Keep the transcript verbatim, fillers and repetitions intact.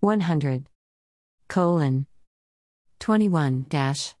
one hundred colon twenty-one dash